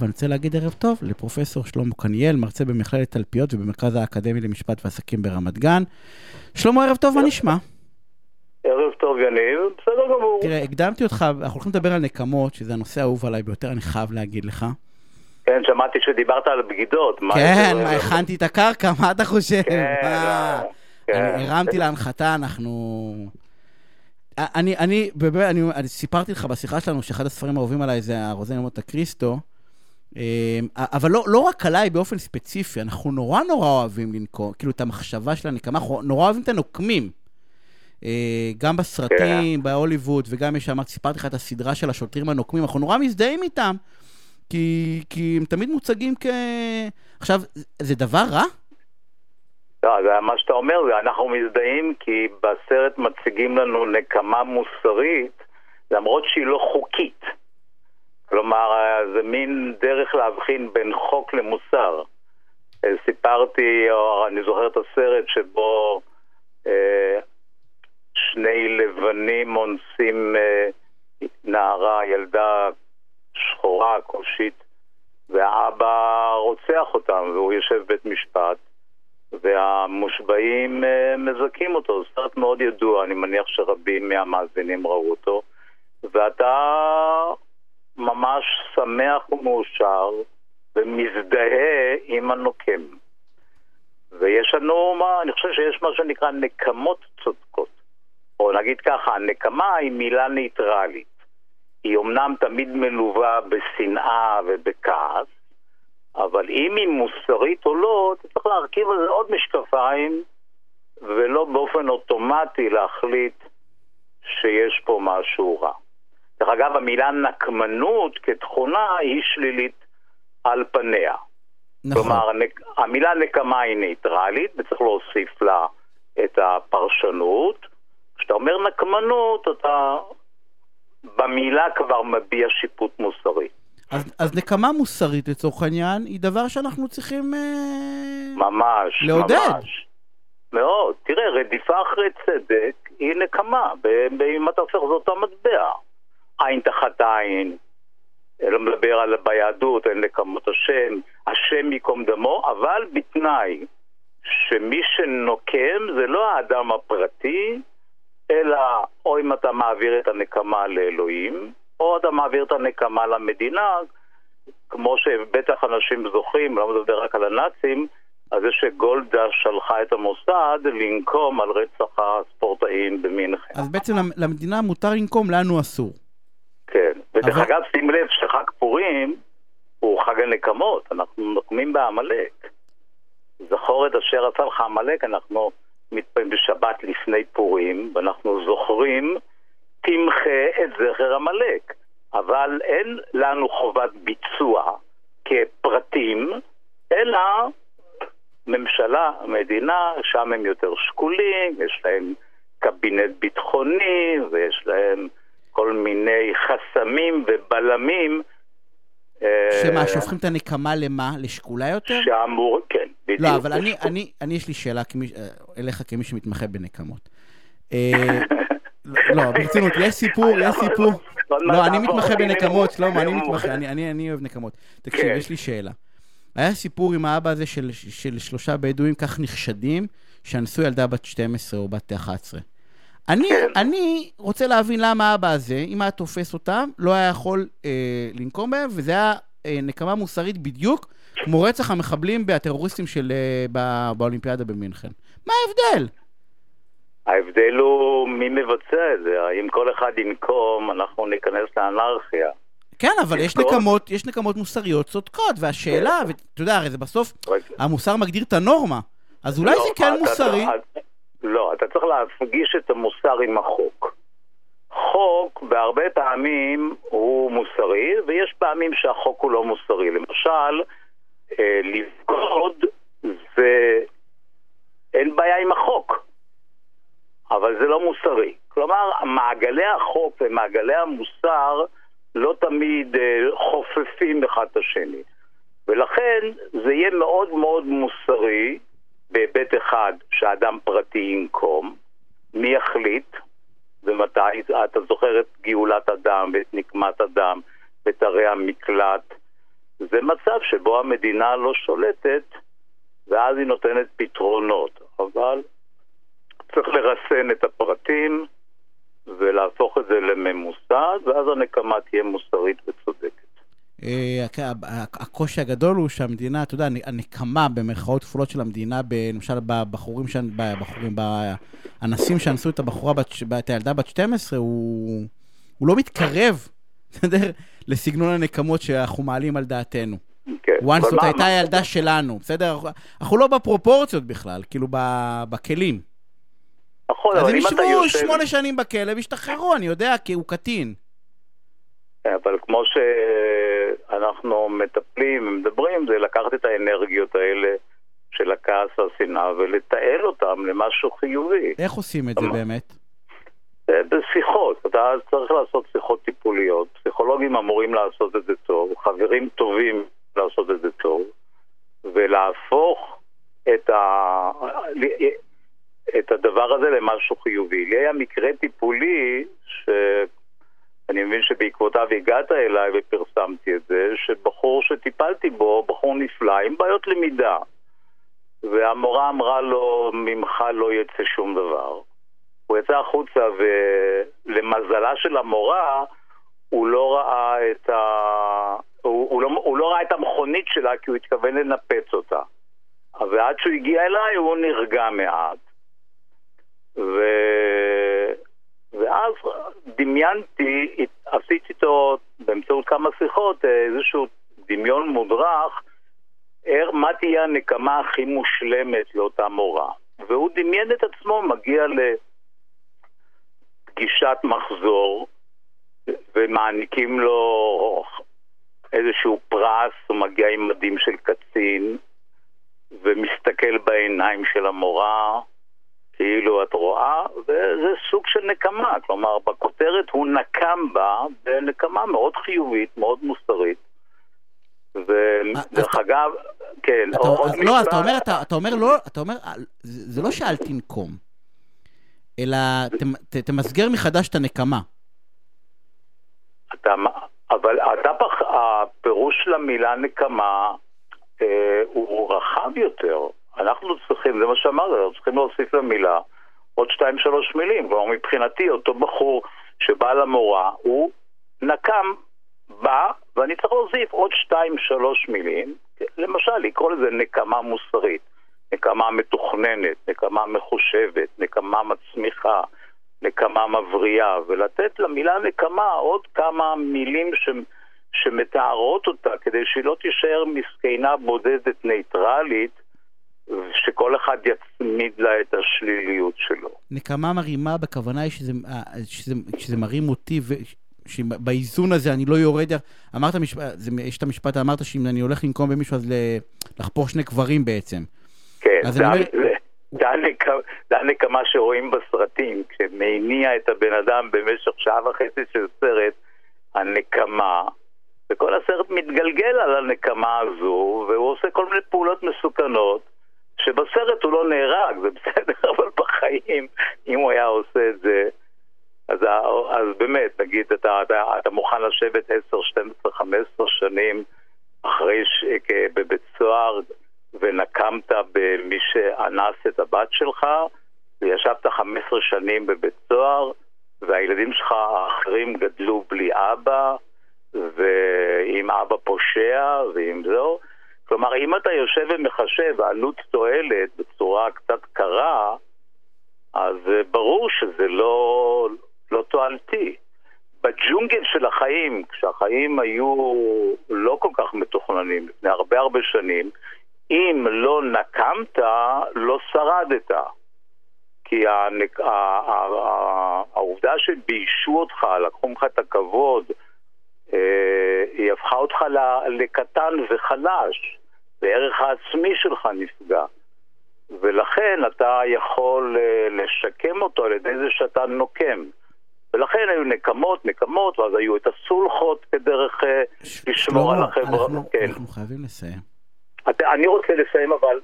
ואני רוצה להגיד ערב טוב לפרופסור שלמה קניאל, מרצה במכללת תלפיות ובמרכז האקדמי למשפט ועסקים ברמת גן. שלמה, ערב טוב, מה נשמע? ערב טוב, יניב, בסדר גמור. תראה, הקדמתי אותך, אנחנו הולכים לדבר על נקמות, שזה הנושא האהוב עליי ביותר, אני חייב להגיד לך. כן, שמעתי שדיברת על בגידות. כן, הכנתי את הקרקע, מה אתה חושב? אני הרמתי להנחתה, אנחנו... אני סיפרתי לך בשיחה שלנו שאחד הספרים האהובים עליי זה הרוזן למות הקריסטו, אבל לא רק עליי באופן ספציפי, אנחנו נורא נורא אוהבים לנקום, כאילו את המחשבה של הנקמה, אנחנו נורא אוהבים את הנוקמים, גם בסרטים, בהוליווד, וגם סיפרתי לך את הסדרה של השוטרים הנוקמים, אנחנו נורא מזדהים איתם, כי הם תמיד מוצגים כ... עכשיו, זה דבר רע? לא, מה שאתה אומר, אנחנו מזדהים כי בסרט מציגים לנו נקמה מוסרית, למרות שהיא לא חוקית. כלומר, זה מין דרך להבחין בין חוק למוסר. סיפרתי, או אני זוכר את הסרט שבו שני לבנים אונסים נערה, ילדה שחורה, קושית, והאבא רוצח אותם, והוא יושב בית משפט, והמושבעים מזכים אותו. סרט מאוד ידוע, אני מניח שרבים מהמאזינים ראו אותו, ואתה ממש שמח ומאושר ומזדהה עם הנוקם. ויש לנו מה, אני חושב שיש מה שנקרא נקמות צודקות, או נגיד ככה, הנקמה היא מילה ניטרלית, היא אומנם תמיד מלווה בשנאה ובכעס, אבל אם היא מוסרית או לא, צריך להרכיב על זה עוד משקפיים, ולא באופן אוטומטי להחליט שיש פה משהו רע. דרך אגב, המילה נקמנות כתכונה היא שלילית על פניה. נכון. כלומר, המילה נקמה היא ניטרלית, וצריך להוסיף לה את הפרשנות. כשאתה אומר נקמנות, אתה במילה כבר מביע שיפוט מוסרי. אז נקמה מוסרית לצורך העניין היא דבר שאנחנו צריכים ממש לעודד. ממש. מאוד. תראה, רדיפה אחרי צדק היא נקמה. אם אתה הופך זאת המטבע. עין תחת עין. לא מדבר על ביהדות, אין נקמות השם. השם יקום דמו, אבל בתנאי שמי שנוקם זה לא האדם הפרטי, אלא או אם אתה מעביר את הנקמה לאלוהים, או אתה מעביר את הנקמה למדינה, כמו שבטח אנשים זוכרים, לא מדבר רק על הנאצים, אז זה שגולדה שלחה את המוסד לנקום על רצח הספורטאים במינכן. אז בעצם למדינה מותר לנקום, לנו אסור. כן, ודרך אגב שים לב שחג פורים הוא חג הנקמות, אנחנו נוקמים בעמלק. זכור את אשר עשה לך עמלק, אנחנו מתפעים בשבת לפני פורים, ואנחנו זוכרים תמחה את זכר המלאק, אבל אין לנו חובת ביצוע כפרטים, אלא ממשלה, מדינה, שם הם יותר שקולים, יש להם קבינט ביטחוני, ויש להם כל מיני חסמים ובלמים. שמה, שהופכים את הנקמה למה? לשקולה יותר? שאמור, כן. לא, אבל אני יש לי שאלה אליך כמי שמתמחה בנקמות. לא, ברצינות, יש סיפור, יש סיפור. לא, אני מתמחה בנקמות, שלמה, אני אוהב נקמות. תקשיב, יש לי שאלה. היה סיפור עם האבא הזה של 3 בדואים כך נחשדים, שאנסו ילדה בת 12 או בת 11. אני רוצה להבין למה האבא הזה, אם היה תופס אותם, לא היה יכול לנקום בהם, וזה היה נקמה מוסרית בדיוק, כמו רצח המחבלים והטרוריסטים באולימפיאדה במינכן. מה ההבדל? ההבדל הוא מי מבצע את זה. אם כל אחד ינקום, אנחנו ניכנס לאנרכיה. כן, אבל יש נקמות מוסריות צודקות, והשאלה, ואתה יודע, הרי זה בסוף, המוסר מגדיר את הנורמה, אז אולי זה כן מוסרי. לא, אתה צריך להפגיש את המוסר עם החוק. חוק בהרבה פעמים הוא מוסרי, ויש פעמים שהחוק הוא לא מוסרי. למשל, לבגוד זה אין בעיה עם החוק, אבל זה לא מוסרי. כלומר, מעגלי החוק ומעגלי המוסר לא תמיד חופפים אחד את השני. ולכן זה יהיה מאוד מאוד מוסרי, בהיבט אחד שאדם פרטי ינקום, מי יחליט ומתי. אתה זוכר את גאולת אדם ואת נקמת אדם ואת הרי המקלט זה מצב שבו המדינה לא שולטת, ואז היא נותנת פתרונות. אבל צריך לרסן את הפרטים ולהפוך את זה לממוסד, ואז הנקמה תהיה מוסרית וצודקת. הקושי הגדול הוא שהמדינה, אתה יודע, הנקמה במרכאות כפולות של המדינה, למשל באנסים שאנסו את הילדה בת 12, הוא לא מתקרב לסגנון הנקמות שאנחנו מעלים על דעתנו. וואנס זאת הייתה הילדה שלנו, בסדר? אנחנו לא בפרופורציות בכלל, כאילו בכלים. נכון, אבל אם אתה יושב... אז הם ישבו 8 שנים בכלא והשתחררו, אני יודע, כי הוא קטין. אבל כמו שאנחנו מטפלים ומדברים, זה לקחת את האנרגיות האלה של הכעס והשנאה ולתעל אותם למשהו חיובי. איך עושים את זה באמת? בשיחות. אתה צריך לעשות שיחות טיפוליות. פסיכולוגים אמורים לעשות את זה טוב. חברים טובים לעשות את זה טוב. ולהפוך את הדבר הזה למשהו חיובי. לי היה מקרה טיפולי אני מבין שבעקבותיו הגעת אליי ופרסמתי את זה, שבחור שטיפלתי בו, בחור נפלא, עם בעיות למידה. והמורה אמרה לו, ממך לא יצא שום דבר. הוא יצא החוצה, ולמזלה של המורה, הוא לא ראה את המכונית שלה, כי הוא התכוון לנפץ אותה. ועד שהוא הגיע אליי, הוא נרגע מעט. ואז דמיינתי, עשיתי אותו באמצעות כמה שיחות, איזשהו דמיון מודרך, מה תהיה הנקמה הכי מושלמת לאותה מורה. והוא דמיין את עצמו, מגיע לפגישת מחזור, ומעניקים לו איזשהו פרס, הוא מגיע עם מדים של קצין, ומסתכל בעיניים של המורה, כאילו את רואה, וזה סוג של נקמה. כלומר, בכותרת הוא נקם בה, ונקמה מאוד חיובית, מאוד מוסרית. ודרך אגב, כן. לא, אז אתה אומר, זה לא שאל תנקום, אלא תמסגר מחדש את הנקמה. אבל הפירוש למילה נקמה הוא רחב יותר. אנחנו צריכים, זה מה שאמרת, אנחנו צריכים להוסיף למילה עוד 2-3 מילים. כלומר, מבחינתי, אותו בחור שבא למורה, הוא נקם בא, ואני צריך להוסיף עוד 2-3 מילים. למשל, לקרוא לזה נקמה מוסרית, נקמה מתוכננת, נקמה מחושבת, נקמה מצמיחה, נקמה מבריאה, ולתת למילה נקמה עוד כמה מילים שמתארות אותה, כדי שהיא לא תישאר מסכנה בודדת ניטרלית, שכל אחד יצמיד לה את השליליות שלו. נקמה מרימה בכוונה היא שזה מרים אותי, שבאיזון הזה אני לא יורד. אמרת, יש את המשפט, אמרת שאם אני הולך לנקום במישהו, אז לחפור 2 קברים בעצם. כן, זה הנקמה שרואים בסרטים, כשמניע את הבן אדם במשך 1.5 שעה של סרט, הנקמה, וכל הסרט מתגלגל על הנקמה הזו, והוא עושה כל מיני פעולות מסוכנות, שבסרט הוא לא נהרג, זה בסדר, אבל בחיים, אם הוא היה עושה את זה, אז באמת, נגיד, אתה מוכן לשבת 10, 12, 15 שנים אחרי בבית סוהר, ונקמת במי שאנס את הבת שלך, וישבת 15 שנים בבית סוהר, והילדים שלך האחרים גדלו בלי אבא, ועם אבא פושע, ועם זו, כלומר, אם אתה יושב ומחשב עלות תועלת בצורה קצת קרה, אז ברור שזה לא תועלתי. בג'ונגל של החיים, כשהחיים היו לא כל כך מתוכננים, לפני הרבה שנים, אם לא נקמת, לא שרדת. כי העובדה שביישו אותך, לקחו ממך את הכבוד, היא הפכה אותך לקטן וחלש, וערך העצמי שלך נפגע, ולכן אתה יכול לשקם אותו על ידי זה שאתה נוקם. ולכן היו נקמות, ואז היו את הסולחות כדרך לשמור על החברות. אנחנו חייבים לסיים. אני רוצה לסיים, אבל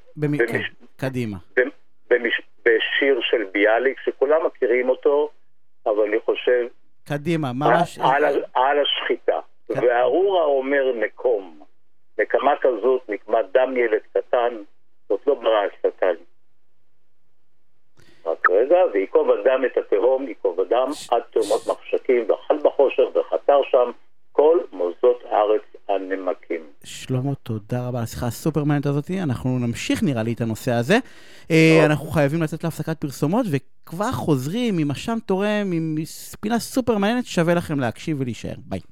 קדימה, בשיר של ביאליק שכולם מכירים אותו, אבל אני חושב קדימה, ממש על השחיטה. וארורה אומר נקום, נקמה כזאת, נקמת דם ילד קטן, זאת לא ברעה קטן. רק רגע, ויקוב אדם את התהום, ייקוב אדם עד תהומות מחשכים, ואכל בחושר וחתר שם כל מוסדות הארץ הנמקים. שלמה, תודה רבה על השיחה הסופרמנט הזאת. אנחנו נמשיך נראה לי את הנושא הזה. אנחנו חייבים לצאת להפסקת פרסומות, וכבר חוזרים עם השם תורם, עם ספינה סופרמנט, שווה לכם להקשיב ולהישאר. ביי.